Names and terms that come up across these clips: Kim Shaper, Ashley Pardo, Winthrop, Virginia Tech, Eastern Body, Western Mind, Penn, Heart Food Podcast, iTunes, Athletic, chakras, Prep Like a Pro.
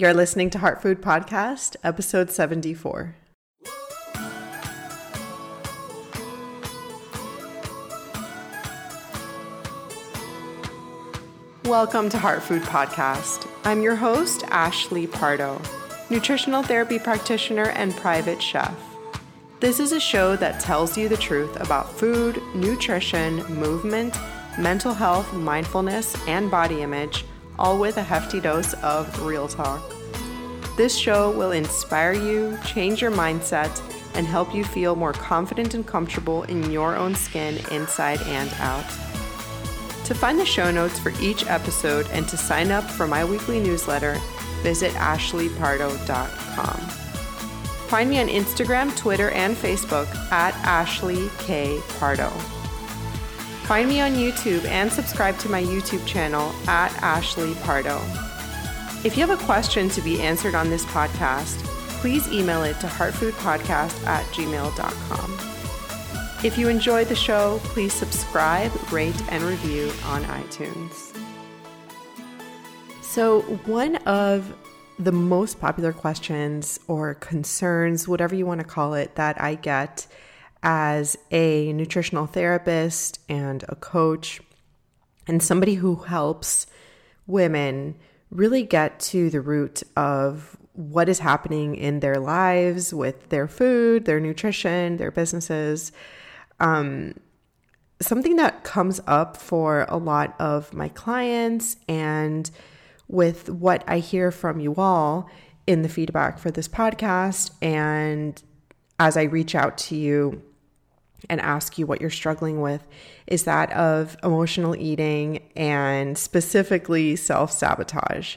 You're listening to Heart Food Podcast, episode 74. Welcome to Heart Food Podcast. I'm your host, Ashley Pardo, nutritional therapy practitioner and private chef. This is a show that tells you the truth about food, nutrition, movement, mental health, mindfulness, and body image, all with a hefty dose of real talk. This show will inspire you, change your mindset, and help you feel more confident and comfortable in your own skin, inside and out. To find the show notes for each episode and to sign up for my weekly newsletter, visit ashleypardo.com. Find me on Instagram, Twitter, and Facebook at Ashley K. Pardo. Find me on YouTube and subscribe to my YouTube channel at Ashley Pardo. If you have a question to be answered on this podcast, please email it to heartfoodpodcast@gmail.com. If you enjoyed the show, please subscribe, rate, and review on iTunes. So one of the most popular questions or concerns, whatever you want to call it, that I get as a nutritional therapist and a coach and somebody who helps women really get to the root of what is happening in their lives with their food, their nutrition, their businesses. Something that comes up for a lot of my clients and with what I hear from you all in the feedback for this podcast and as I reach out to you and ask you what you're struggling with, is that of emotional eating and specifically self-sabotage.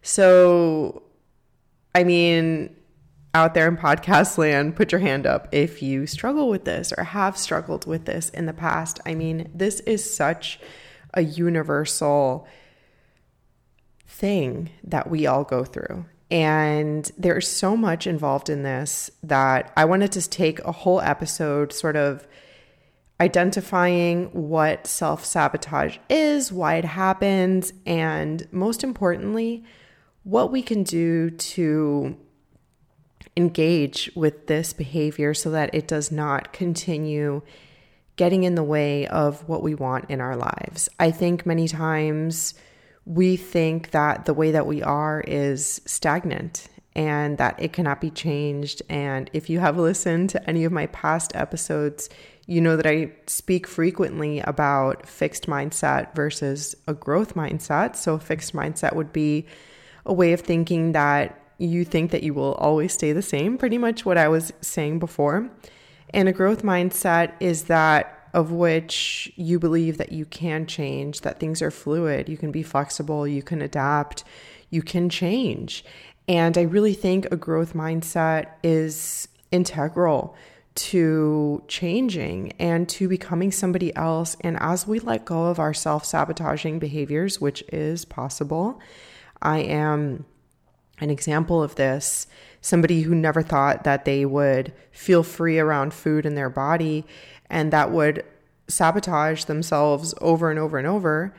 So, I mean, out there in podcast land, put your hand up if you struggle with this or have struggled with this in the past. I mean, this is such a universal thing that we all go through. And there's so much involved in this that I wanted to take a whole episode sort of identifying what self-sabotage is, why it happens, and most importantly, what we can do to engage with this behavior so that it does not continue getting in the way of what we want in our lives. I think many times we think that the way that we are is stagnant and that it cannot be changed. And if you have listened to any of my past episodes, you know that I speak frequently about fixed mindset versus a growth mindset. So fixed mindset would be a way of thinking that you think that you will always stay the same, pretty much what I was saying before. And a growth mindset is that of which you believe that you can change, that things are fluid, you can be flexible, you can adapt, you can change. And I really think a growth mindset is integral to changing and to becoming somebody else. And as we let go of our self-sabotaging behaviors, which is possible, I am an example of this, somebody who never thought that they would feel free around food in their body, and that would sabotage themselves over and over and over.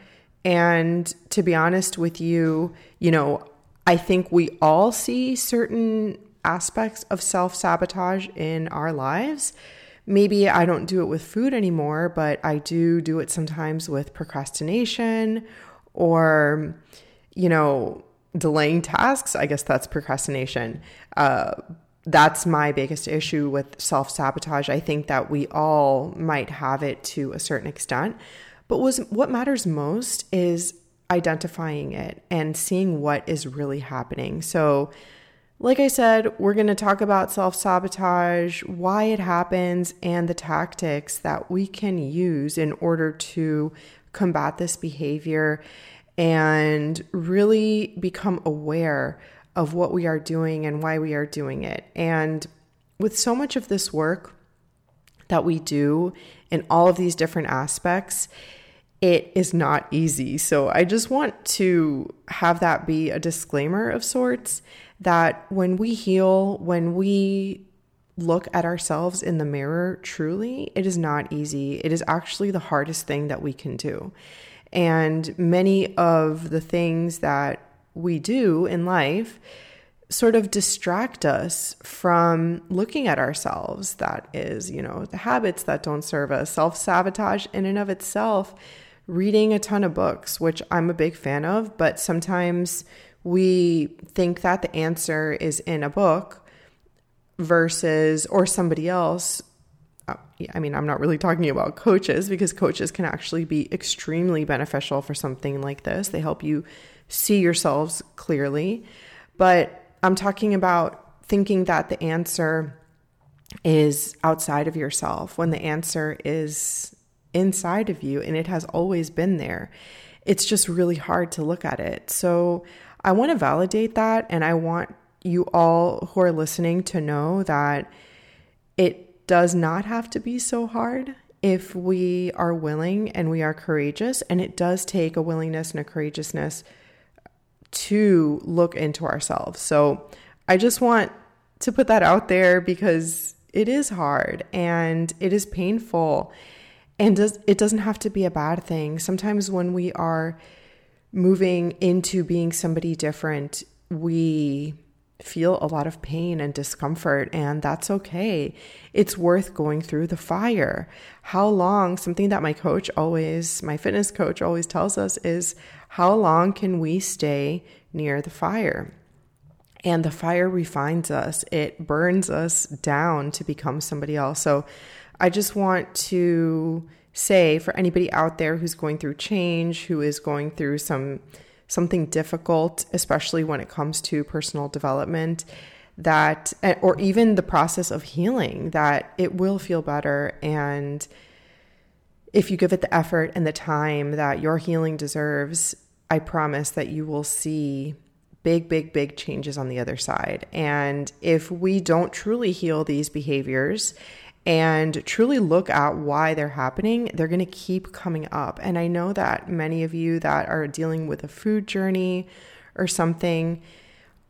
And to be honest with you, you know, I think we all see certain aspects of self-sabotage in our lives. Maybe I don't do it with food anymore, but I do it sometimes with procrastination or, you know, delaying tasks. I guess that's procrastination. That's my biggest issue with self-sabotage. I think that we all might have it to a certain extent, but what matters most is identifying it and seeing what is really happening. So like I said, we're going to talk about self-sabotage, why it happens, and the tactics that we can use in order to combat this behavior and really become aware of what we are doing and why we are doing it. And with so much of this work that we do in all of these different aspects, it is not easy. So I just want to have that be a disclaimer of sorts, that when we heal, when we look at ourselves in the mirror truly, it is not easy. It is actually the hardest thing that we can do. And many of the things that we do in life sort of distract us from looking at ourselves. That is, you know, the habits that don't serve us, self-sabotage in and of itself, reading a ton of books, which I'm a big fan of, but sometimes we think that the answer is in a book versus, or somebody else. I mean, I'm not really talking about coaches, because coaches can actually be extremely beneficial for something like this. They help you see yourselves clearly. But I'm talking about thinking that the answer is outside of yourself when the answer is inside of you, and it has always been there. It's just really hard to look at it. So I want to validate that, and I want you all who are listening to know that it does not have to be so hard if we are willing and we are courageous, and it does take a willingness and a courageousness to look into ourselves. So I just want to put that out there, because it is hard and it is painful, and it doesn't have to be a bad thing. Sometimes when we are moving into being somebody different, we feel a lot of pain and discomfort, and that's okay. It's worth going through the fire. How long, something that my fitness coach always tells us is, how long can we stay near the fire? And the fire refines us. It burns us down to become somebody else. So I just want to say, for anybody out there who's going through change, who is going through something difficult, especially when it comes to personal development, that, or even the process of healing, that it will feel better. And if you give it the effort and the time that your healing deserves, I promise that you will see big, big, big changes on the other side. And if we don't truly heal these behaviors and truly look at why they're happening, they're going to keep coming up. And I know that many of you that are dealing with a food journey or something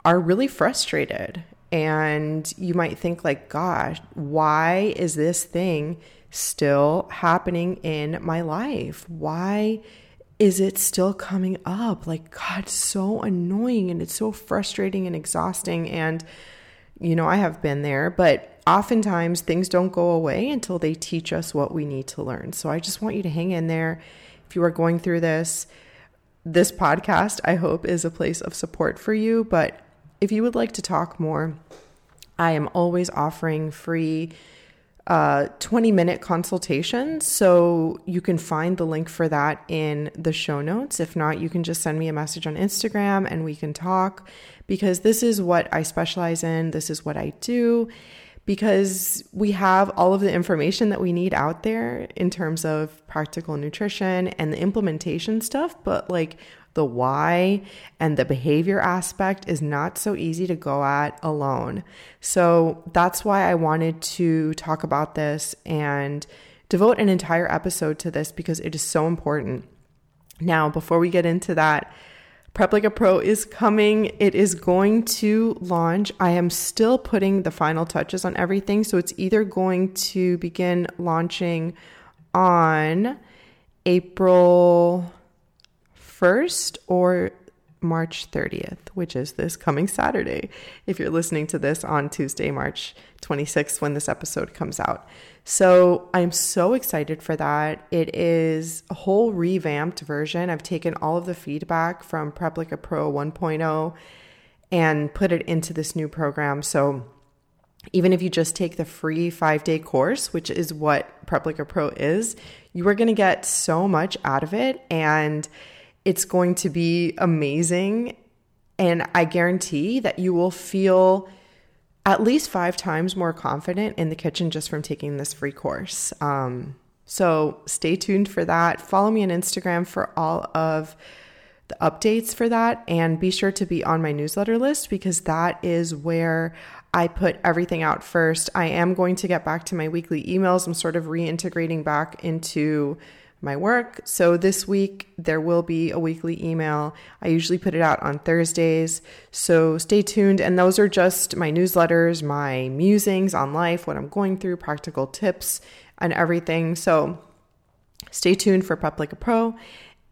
are really frustrated. And you might think like, gosh, why is this thing still happening in my life? Why is it still coming up? Like, God, so annoying. And it's so frustrating and exhausting. And, you know, I have been there, but oftentimes things don't go away until they teach us what we need to learn. So I just want you to hang in there. If you are going through this podcast, I hope, is a place of support for you. But if you would like to talk more, I am always offering free 20-minute consultations. So you can find the link for that in the show notes. If not, you can just send me a message on Instagram and we can talk, because this is what I specialize in. This is what I do. Because we have all of the information that we need out there in terms of practical nutrition and the implementation stuff, but like the why and the behavior aspect is not so easy to go at alone. So that's why I wanted to talk about this and devote an entire episode to this, because it is so important. Now, before we get into that, Prep Like a Pro is coming. It is going to launch. I am still putting the final touches on everything. So it's either going to begin launching on April 1st or March 30th, which is this coming Saturday, if you're listening to this on Tuesday, March 26th, when this episode comes out. So I'm so excited for that. It is a whole revamped version. I've taken all of the feedback from Prep Like a Pro 1.0 and put it into this new program. So even if you just take the free 5-day course, which is what Prep Like a Pro is, you are going to get so much out of it. And it's going to be amazing. And I guarantee that you will feel at least 5 times more confident in the kitchen just from taking this free course. So stay tuned for that. Follow me on Instagram for all of the updates for that. And be sure to be on my newsletter list, because that is where I put everything out first. I am going to get back to my weekly emails. I'm sort of reintegrating back into my work. So this week there will be a weekly email. I usually put it out on Thursdays. So stay tuned. And those are just my newsletters, my musings on life, what I'm going through, practical tips and everything. So stay tuned for Prep Like a Pro.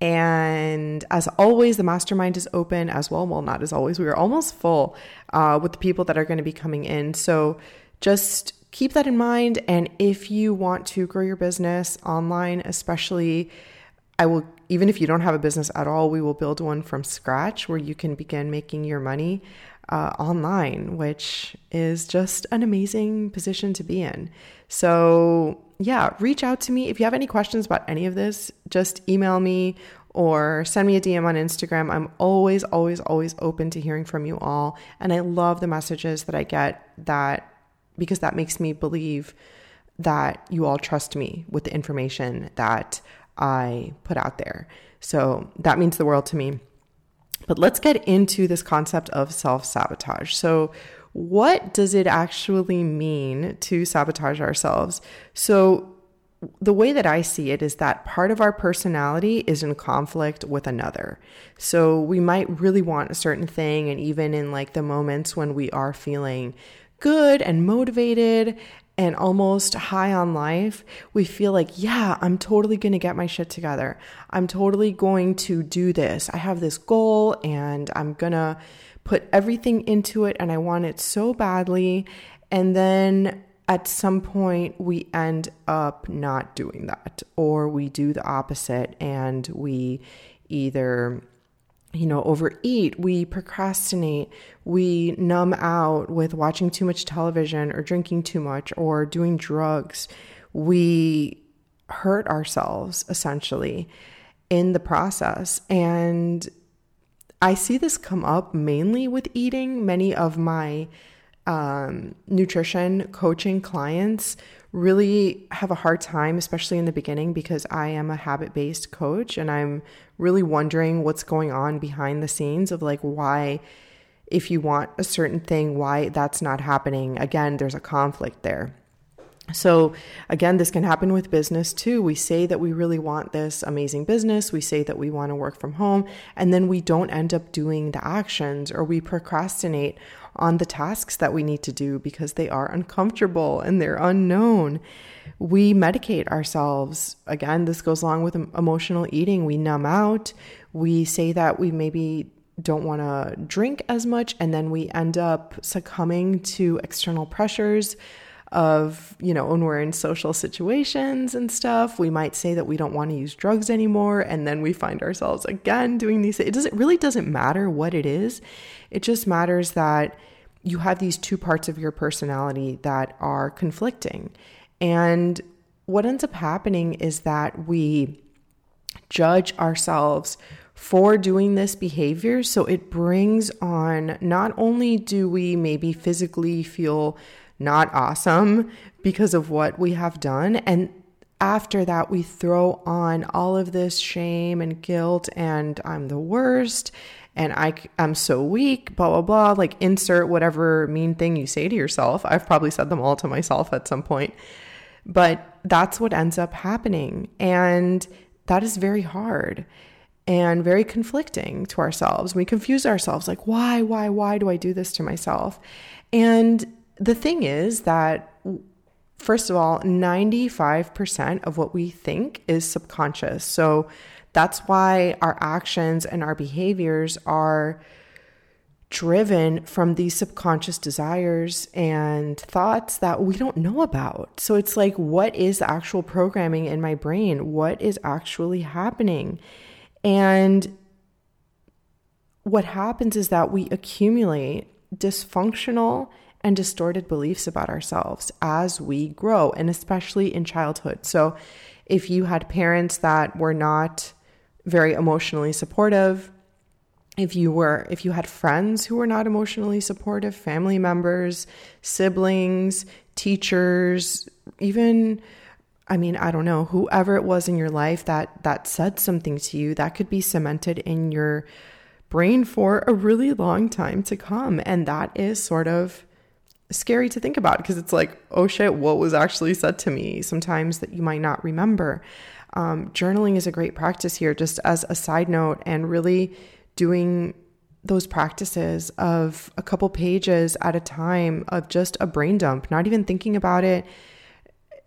And as always, the mastermind is open as well. Well, not as always. We are almost full with the people that are going to be coming in. So just keep that in mind. And if you want to grow your business online, especially, even if you don't have a business at all, we will build one from scratch where you can begin making your money online, which is just an amazing position to be in. So yeah, reach out to me. If you have any questions about any of this, just email me or send me a DM on Instagram. I'm always, always, always open to hearing from you all. And I love the messages that I get, because that makes me believe that you all trust me with the information that I put out there. So that means the world to me. But let's get into this concept of self-sabotage. So what does it actually mean to sabotage ourselves? So the way that I see it is that part of our personality is in conflict with another. So we might really want a certain thing. And even in like the moments when we are feeling good and motivated and almost high on life, we feel like, yeah, I'm totally going to get my shit together. I'm totally going to do this. I have this goal and I'm going to put everything into it and I want it so badly. And then at some point we end up not doing that, or we do the opposite and we either, overeat, we procrastinate, we numb out with watching too much television or drinking too much or doing drugs. We hurt ourselves essentially in the process. And I see this come up mainly with eating. Many of my nutrition coaching clients really have a hard time, especially in the beginning, because I am a habit-based coach and I'm really wondering what's going on behind the scenes of like why, if you want a certain thing, why that's not happening. Again, there's a conflict there. So again, this can happen with business too. We say that we really want this amazing business. We say that we want to work from home, and then we don't end up doing the actions, or we procrastinate on the tasks that we need to do because they are uncomfortable and they're unknown. We medicate ourselves. Again, this goes along with emotional eating. We numb out. We say that we maybe don't want to drink as much, and then we end up succumbing to external pressures of, when we're in social situations and stuff. We might say that we don't want to use drugs anymore, and then we find ourselves again doing these. It really doesn't matter what it is. It just matters that you have these two parts of your personality that are conflicting. And what ends up happening is that we judge ourselves for doing this behavior. So it brings on, not only do we maybe physically feel not awesome because of what we have done, and after that we throw on all of this shame and guilt and I'm the worst and I'm so weak, blah, blah, blah. Like insert whatever mean thing you say to yourself. I've probably said them all to myself at some point, but that's what ends up happening. And that is very hard and very conflicting to ourselves. We confuse ourselves like, why do I do this to myself? And the thing is that, first of all, 95% of what we think is subconscious. So that's why our actions and our behaviors are driven from these subconscious desires and thoughts that we don't know about. So it's like, what is the actual programming in my brain? What is actually happening? And what happens is that we accumulate dysfunctional and distorted beliefs about ourselves as we grow, and especially in childhood. So if you had parents that were not very emotionally supportive, if you had friends who were not emotionally supportive, family members, siblings, teachers, even, whoever it was in your life that said something to you, that could be cemented in your brain for a really long time to come. And that is sort of scary to think about, because it's like, oh shit, what was actually said to me? Sometimes that you might not remember. Journaling is a great practice here, just as a side note, and really doing those practices of a couple pages at a time of just a brain dump, not even thinking about it,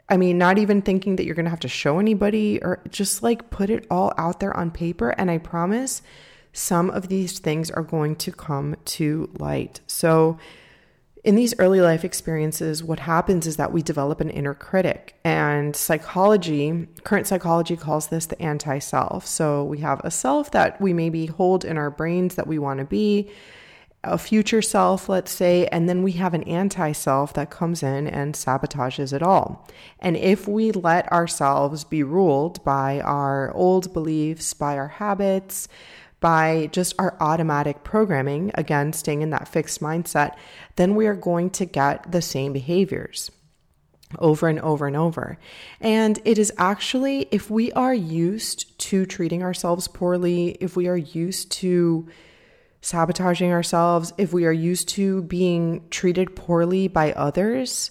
I mean, not even thinking that you're going to have to show anybody, or just like put it all out there on paper. And I promise some of these things are going to come to light. So in these early life experiences, what happens is that we develop an inner critic, and psychology, current psychology calls this the anti-self. So we have a self that we maybe hold in our brains that we want to be, a future self, let's say, and then we have an anti-self that comes in and sabotages it all. And if we let ourselves be ruled by our old beliefs, by our habits, by just our automatic programming, again, staying in that fixed mindset, then we are going to get the same behaviors over and over and over. And it is actually, if we are used to treating ourselves poorly, if we are used to sabotaging ourselves, if we are used to being treated poorly by others,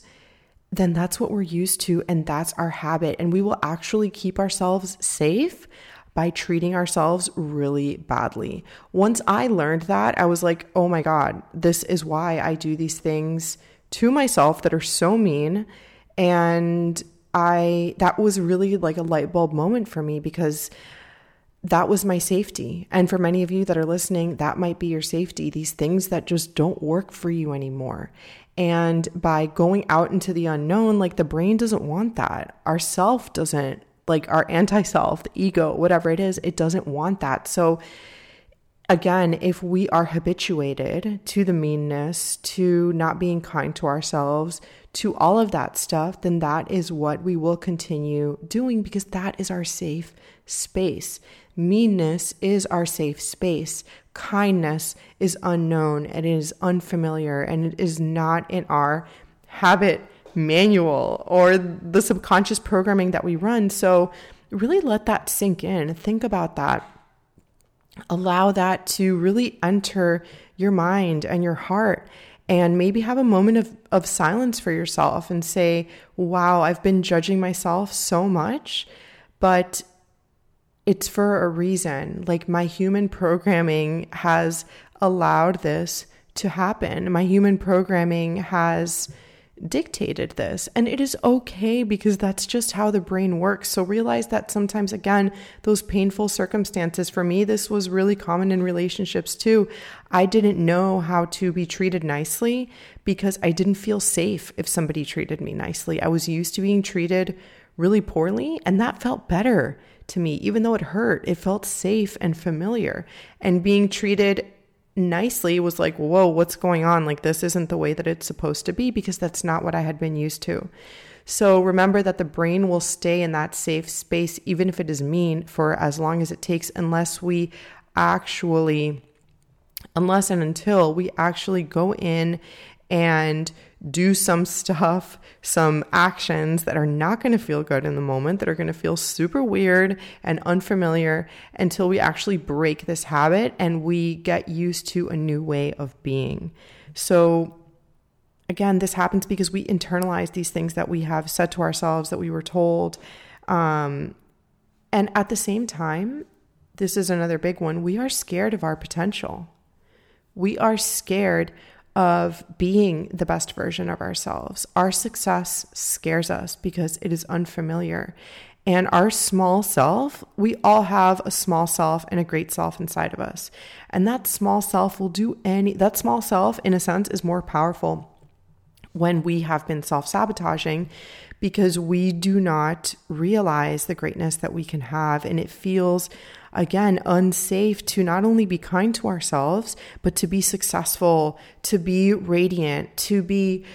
then that's what we're used to, and that's our habit. And we will actually keep ourselves safe by treating ourselves really badly. Once I learned that, I was like, oh my God, this is why I do these things to myself that are so mean. And that was really like a light bulb moment for me, because that was my safety. And for many of you that are listening, that might be your safety, these things that just don't work for you anymore. And by going out into the unknown, like the brain doesn't want that. Our self doesn't, like our anti-self, the ego, whatever it is, it doesn't want that. So again, if we are habituated to the meanness, to not being kind to ourselves, to all of that stuff, then that is what we will continue doing, because that is our safe space. Meanness is our safe space. Kindness is unknown and it is unfamiliar, and it is not in our habit manual or the subconscious programming that we run. So really let that sink in. Think about that. Allow that to really enter your mind and your heart, and maybe have a moment of silence for yourself and say, wow, I've been judging myself so much, but it's for a reason. Like, my human programming has allowed this to happen. My human programming has dictated this, and it is okay, because that's just how the brain works. So realize that sometimes, again, those painful circumstances, for me, this was really common in relationships too. I didn't know how to be treated nicely because I didn't feel safe if somebody treated me nicely. I was used to being treated really poorly, and that felt better to me. Even though it hurt, it felt safe and familiar, and being treated nicely was like, whoa, what's going on? Like, this isn't the way that it's supposed to be, because that's not what I had been used to. So remember that the brain will stay in that safe space, even if it is mean, for as long as it takes, unless and until we actually go in and do some stuff, some actions that are not going to feel good in the moment, that are going to feel super weird and unfamiliar, until we actually break this habit and we get used to a new way of being. So again, this happens because we internalize these things that we have said to ourselves, that we were told. And at the same time, this is another big one, we are scared of our potential. We are scared of being the best version of ourselves. Our success scares us because it is unfamiliar. And our small self, we all have a small self and a great self inside of us. And that small self will do that small self, in a sense, is more powerful when we have been self-sabotaging, because we do not realize the greatness that we can have. And it feels, again, unsafe to not only be kind to ourselves, but to be successful, to be radiant, to be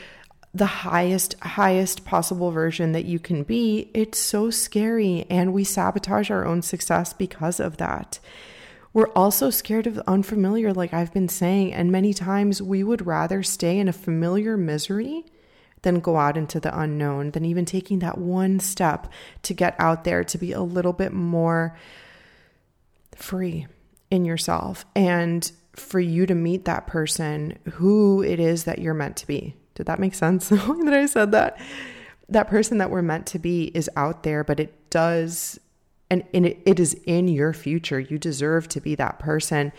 the highest possible version that you can be. It's so scary, and we sabotage our own success because of that. We're also scared of the unfamiliar, like I've been saying, and many times we would rather stay in a familiar misery than go out into the unknown, than even taking that one step to get out there, to be a little bit more free in yourself, and for you to meet that person who it is that you're meant to be. Did that make sense? That I said that? That person that we're meant to be is out there, but it does, and it is in your future. You deserve to be that person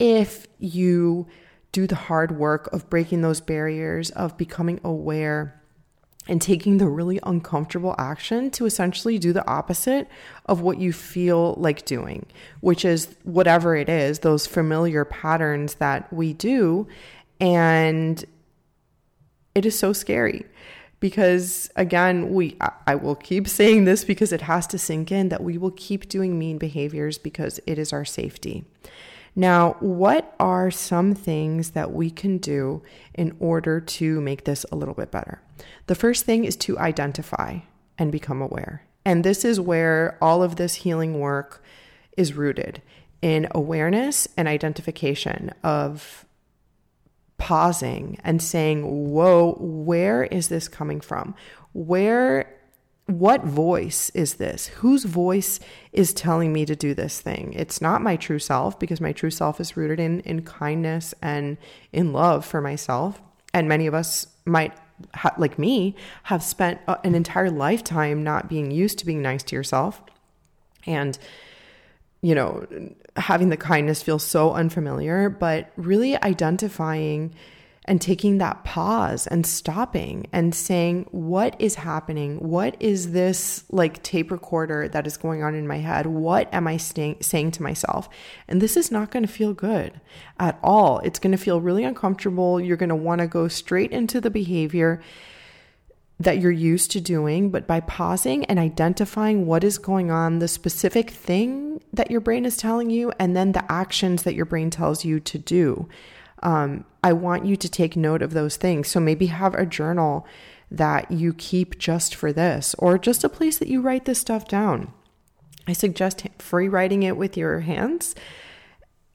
if you do the hard work of breaking those barriers, of becoming aware, and taking the really uncomfortable action to essentially do the opposite of what you feel like doing, which is whatever it is, those familiar patterns that we do. And it is so scary because, again, I will keep saying this because it has to sink in, that we will keep doing mean behaviors because it is our safety. Now, what are some things that we can do in order to make this a little bit better? The first thing is to identify and become aware. And this is where all of this healing work is rooted, in awareness and identification of pausing and saying, whoa, where is this coming from? What voice is this? Whose voice is telling me to do this thing? It's not my true self, because my true self is rooted in kindness and in love for myself. And many of us might, like me, have spent an entire lifetime not being used to being nice to yourself. And, you know, having the kindness feel so unfamiliar, but really identifying and taking that pause and stopping and saying, what is happening? What is this like tape recorder that is going on in my head? What am I saying to myself? And this is not going to feel good at all. It's going to feel really uncomfortable. You're going to want to go straight into the behavior that you're used to doing, but by pausing and identifying what is going on, the specific thing that your brain is telling you, and then the actions that your brain tells you to do. I want you to take note of those things. So maybe have a journal that you keep just for this, or just a place that you write this stuff down. I suggest free writing it with your hands,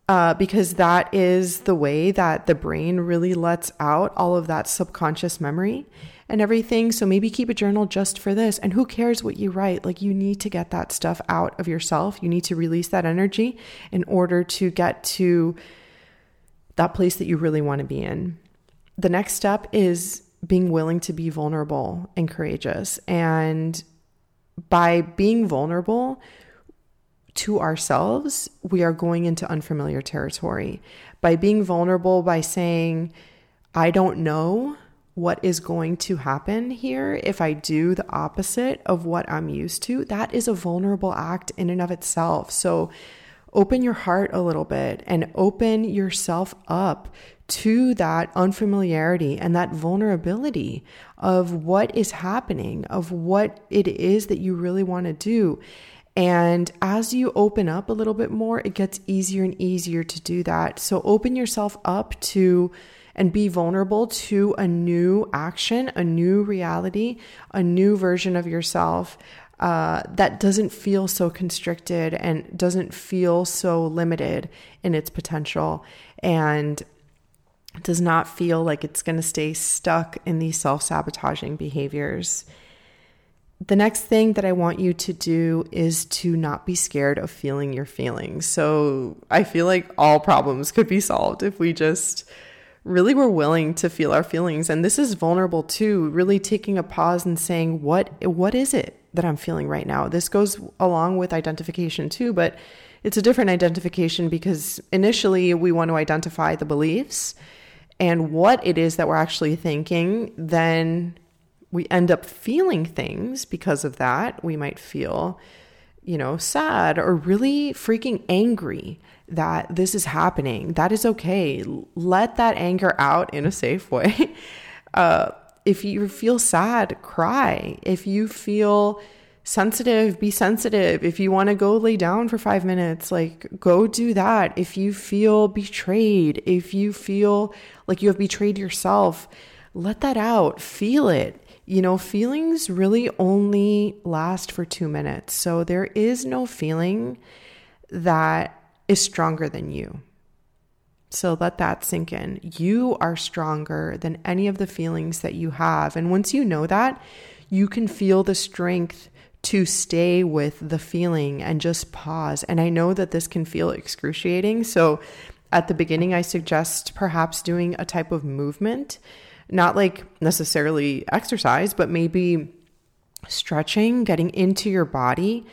because that is the way that the brain really lets out all of that subconscious memory and everything. So maybe keep a journal just for this. And who cares what you write? Like, you need to get that stuff out of yourself. You need to release that energy in order to get to that place that you really want to be in. The next step is being willing to be vulnerable and courageous. And by being vulnerable to ourselves, we are going into unfamiliar territory. By being vulnerable, by saying, I don't know what is going to happen here if I do the opposite of what I'm used to, that is a vulnerable act in and of itself. So open your heart a little bit and open yourself up to that unfamiliarity and that vulnerability of what is happening, of what it is that you really want to do. And as you open up a little bit more, it gets easier and easier to do that. So open yourself up to and be vulnerable to a new action, a new reality, a new version of yourself. That doesn't feel so constricted and doesn't feel so limited in its potential, and does not feel like it's going to stay stuck in these self-sabotaging behaviors. The next thing that I want you to do is to not be scared of feeling your feelings. So I feel like all problems could be solved if we just really were willing to feel our feelings. And this is vulnerable too, really taking a pause and saying, what is it that I'm feeling right now? This goes along with identification too, but it's a different identification, because initially we want to identify the beliefs and what it is that we're actually thinking. Then we end up feeling things because of that. We might feel, sad or really freaking angry that this is happening. That is okay. Let that anger out in a safe way. If you feel sad, cry. If you feel sensitive, be sensitive. If you want to go lay down for 5 minutes, go do that. If you feel betrayed, if you feel like you have betrayed yourself, let that out. Feel it. Feelings really only last for 2 minutes. So there is no feeling that is stronger than you. So let that sink in. You are stronger than any of the feelings that you have. And once you know that, you can feel the strength to stay with the feeling and just pause. And I know that this can feel excruciating. So at the beginning, I suggest perhaps doing a type of movement, not like necessarily exercise, but maybe stretching, getting into your body,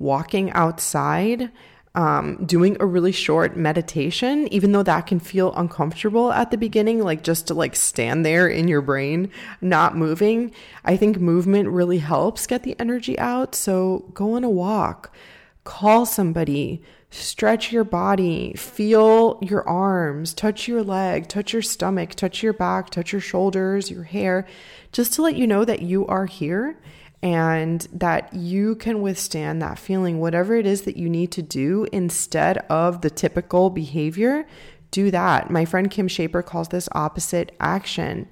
walking outside, doing a really short meditation, even though that can feel uncomfortable at the beginning, like just to like stand there in your brain, not moving. I think movement really helps get the energy out. So go on a walk, call somebody, stretch your body, feel your arms, touch your leg, touch your stomach, touch your back, touch your shoulders, your hair, just to let you know that you are here and that you can withstand that feeling. Whatever it is that you need to do instead of the typical behavior, do that. My friend Kim Shaper calls this opposite action.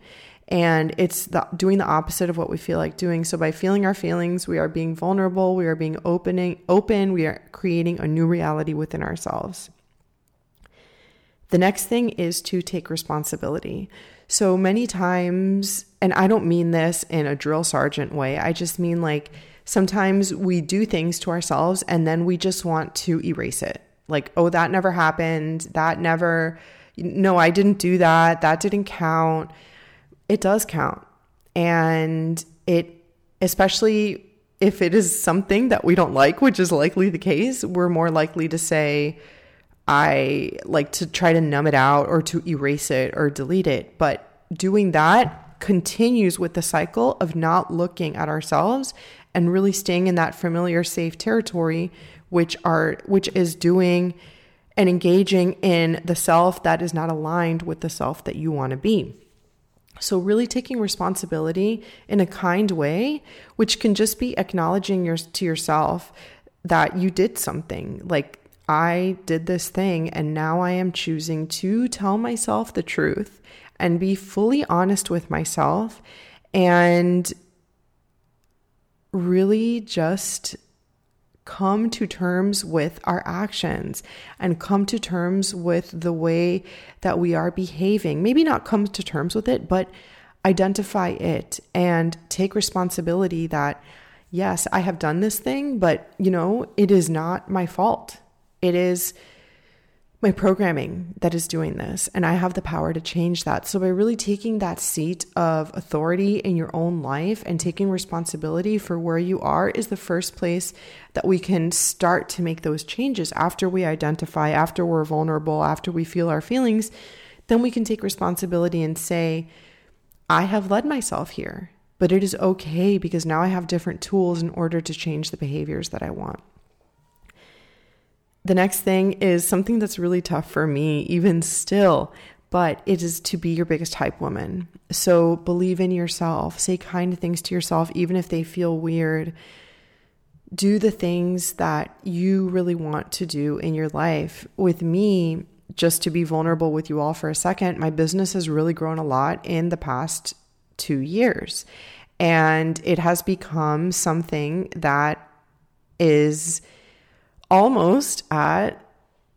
And it's doing the opposite of what we feel like doing. So by feeling our feelings, we are being vulnerable, we are being open, we are creating a new reality within ourselves. The next thing is to take responsibility. So many times, and I don't mean this in a drill sergeant way, I just mean like sometimes we do things to ourselves and then we just want to erase it. Like, oh, that never happened, no, I didn't do that, that didn't count. It does count. And it, especially if it is something that we don't like, which is likely the case, we're more likely to say, I like to try to numb it out or to erase it or delete it. But doing that continues with the cycle of not looking at ourselves and really staying in that familiar, safe territory, which is doing and engaging in the self that is not aligned with the self that you want to be. So really taking responsibility in a kind way, which can just be acknowledging to yourself that you did something. Like, I did this thing and now I am choosing to tell myself the truth and be fully honest with myself and really just come to terms with our actions and come to terms with the way that we are behaving. Maybe not come to terms with it, but identify it and take responsibility that, yes, I have done this thing, but you know, it is not my fault. It is my programming that is doing this, and I have the power to change that. So by really taking that seat of authority in your own life and taking responsibility for where you are is the first place that we can start to make those changes. After we identify, after we're vulnerable, after we feel our feelings, then we can take responsibility and say, I have led myself here, but it is okay because now I have different tools in order to change the behaviors that I want. The next thing is something that's really tough for me, even still, but it is to be your biggest hype woman. So believe in yourself, say kind things to yourself, even if they feel weird. Do the things that you really want to do in your life. With me, just to be vulnerable with you all for a second, my business has really grown a lot in the past 2 years. And it has become something that is almost at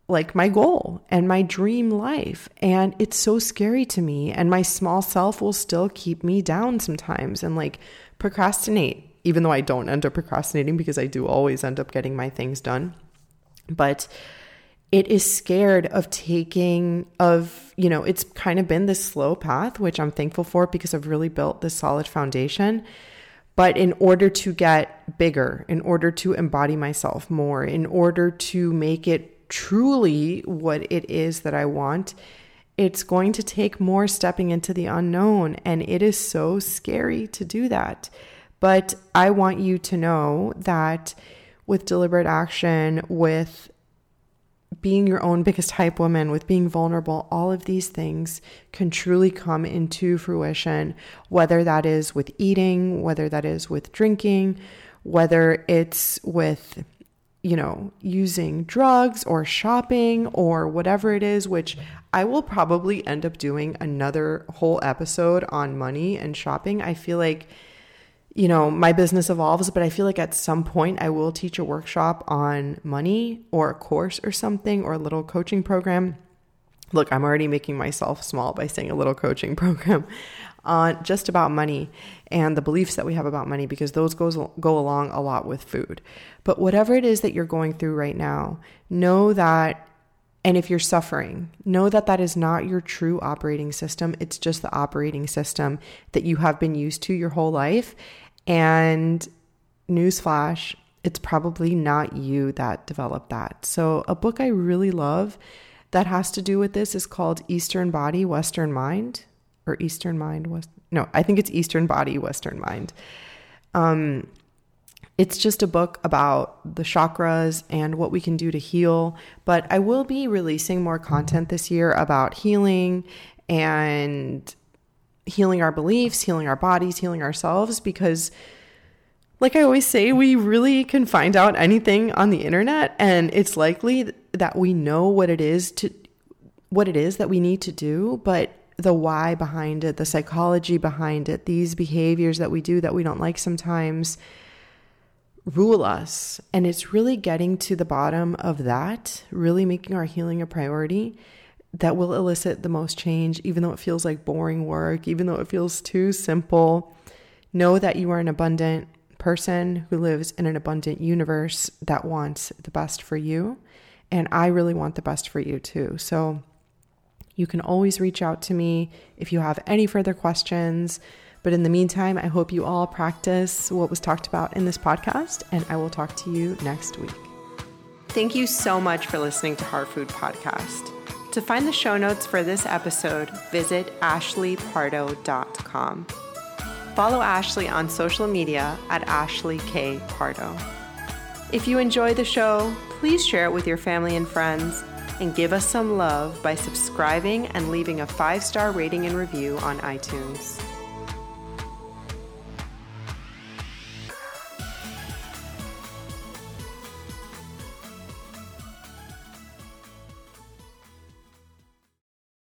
like my goal and my dream life. And it's so scary to me. And my small self will still keep me down sometimes and like procrastinate, even though I don't end up procrastinating because I do always end up getting my things done. But it is scared of it's kind of been this slow path, which I'm thankful for because I've really built this solid foundation. But in order to get bigger, in order to embody myself more, in order to make it truly what it is that I want, it's going to take more stepping into the unknown. And it is so scary to do that. But I want you to know that with deliberate action, with being your own biggest hype woman, with being vulnerable, all of these things can truly come into fruition, whether that is with eating, whether that is with drinking, whether it's with, using drugs or shopping or whatever it is, which I will probably end up doing another whole episode on money and shopping. I feel like, my business evolves, but I feel like at some point I will teach a workshop on money or a course or something or a little coaching program. Look, I'm already making myself small by saying a little coaching program on just about money and the beliefs that we have about money, because those go along a lot with food. But whatever it is that you're going through right now, know that, and if you're suffering, know that that is not your true operating system. It's just the operating system that you have been used to your whole life. And newsflash, it's probably not you that developed that. So a book I really love that has to do with this is called Eastern Body, Western Mind, or Eastern Mind, I think it's Eastern Body, Western Mind. It's just a book about the chakras and what we can do to heal. But I will be releasing more content this year about healing and healing our beliefs, healing our bodies, healing ourselves, because like I always say, we really can find out anything on the internet, and it's likely that we know what it is that we need to do, but the why behind it, the psychology behind it, these behaviors that we do that we don't like sometimes rule us. And it's really getting to the bottom of that, really making our healing a priority that will elicit the most change, even though it feels like boring work, even though it feels too simple. Know that you are an abundant person who lives in an abundant universe that wants the best for you. And I really want the best for you too. So you can always reach out to me if you have any further questions. But in the meantime, I hope you all practice what was talked about in this podcast, and I will talk to you next week. Thank you so much for listening to Heart Food Podcast. To find the show notes for this episode, visit ashleypardo.com. Follow Ashley on social media at Ashley K. Pardo. If you enjoy the show, please share it with your family and friends, and give us some love by subscribing and leaving a 5-star rating and review on iTunes.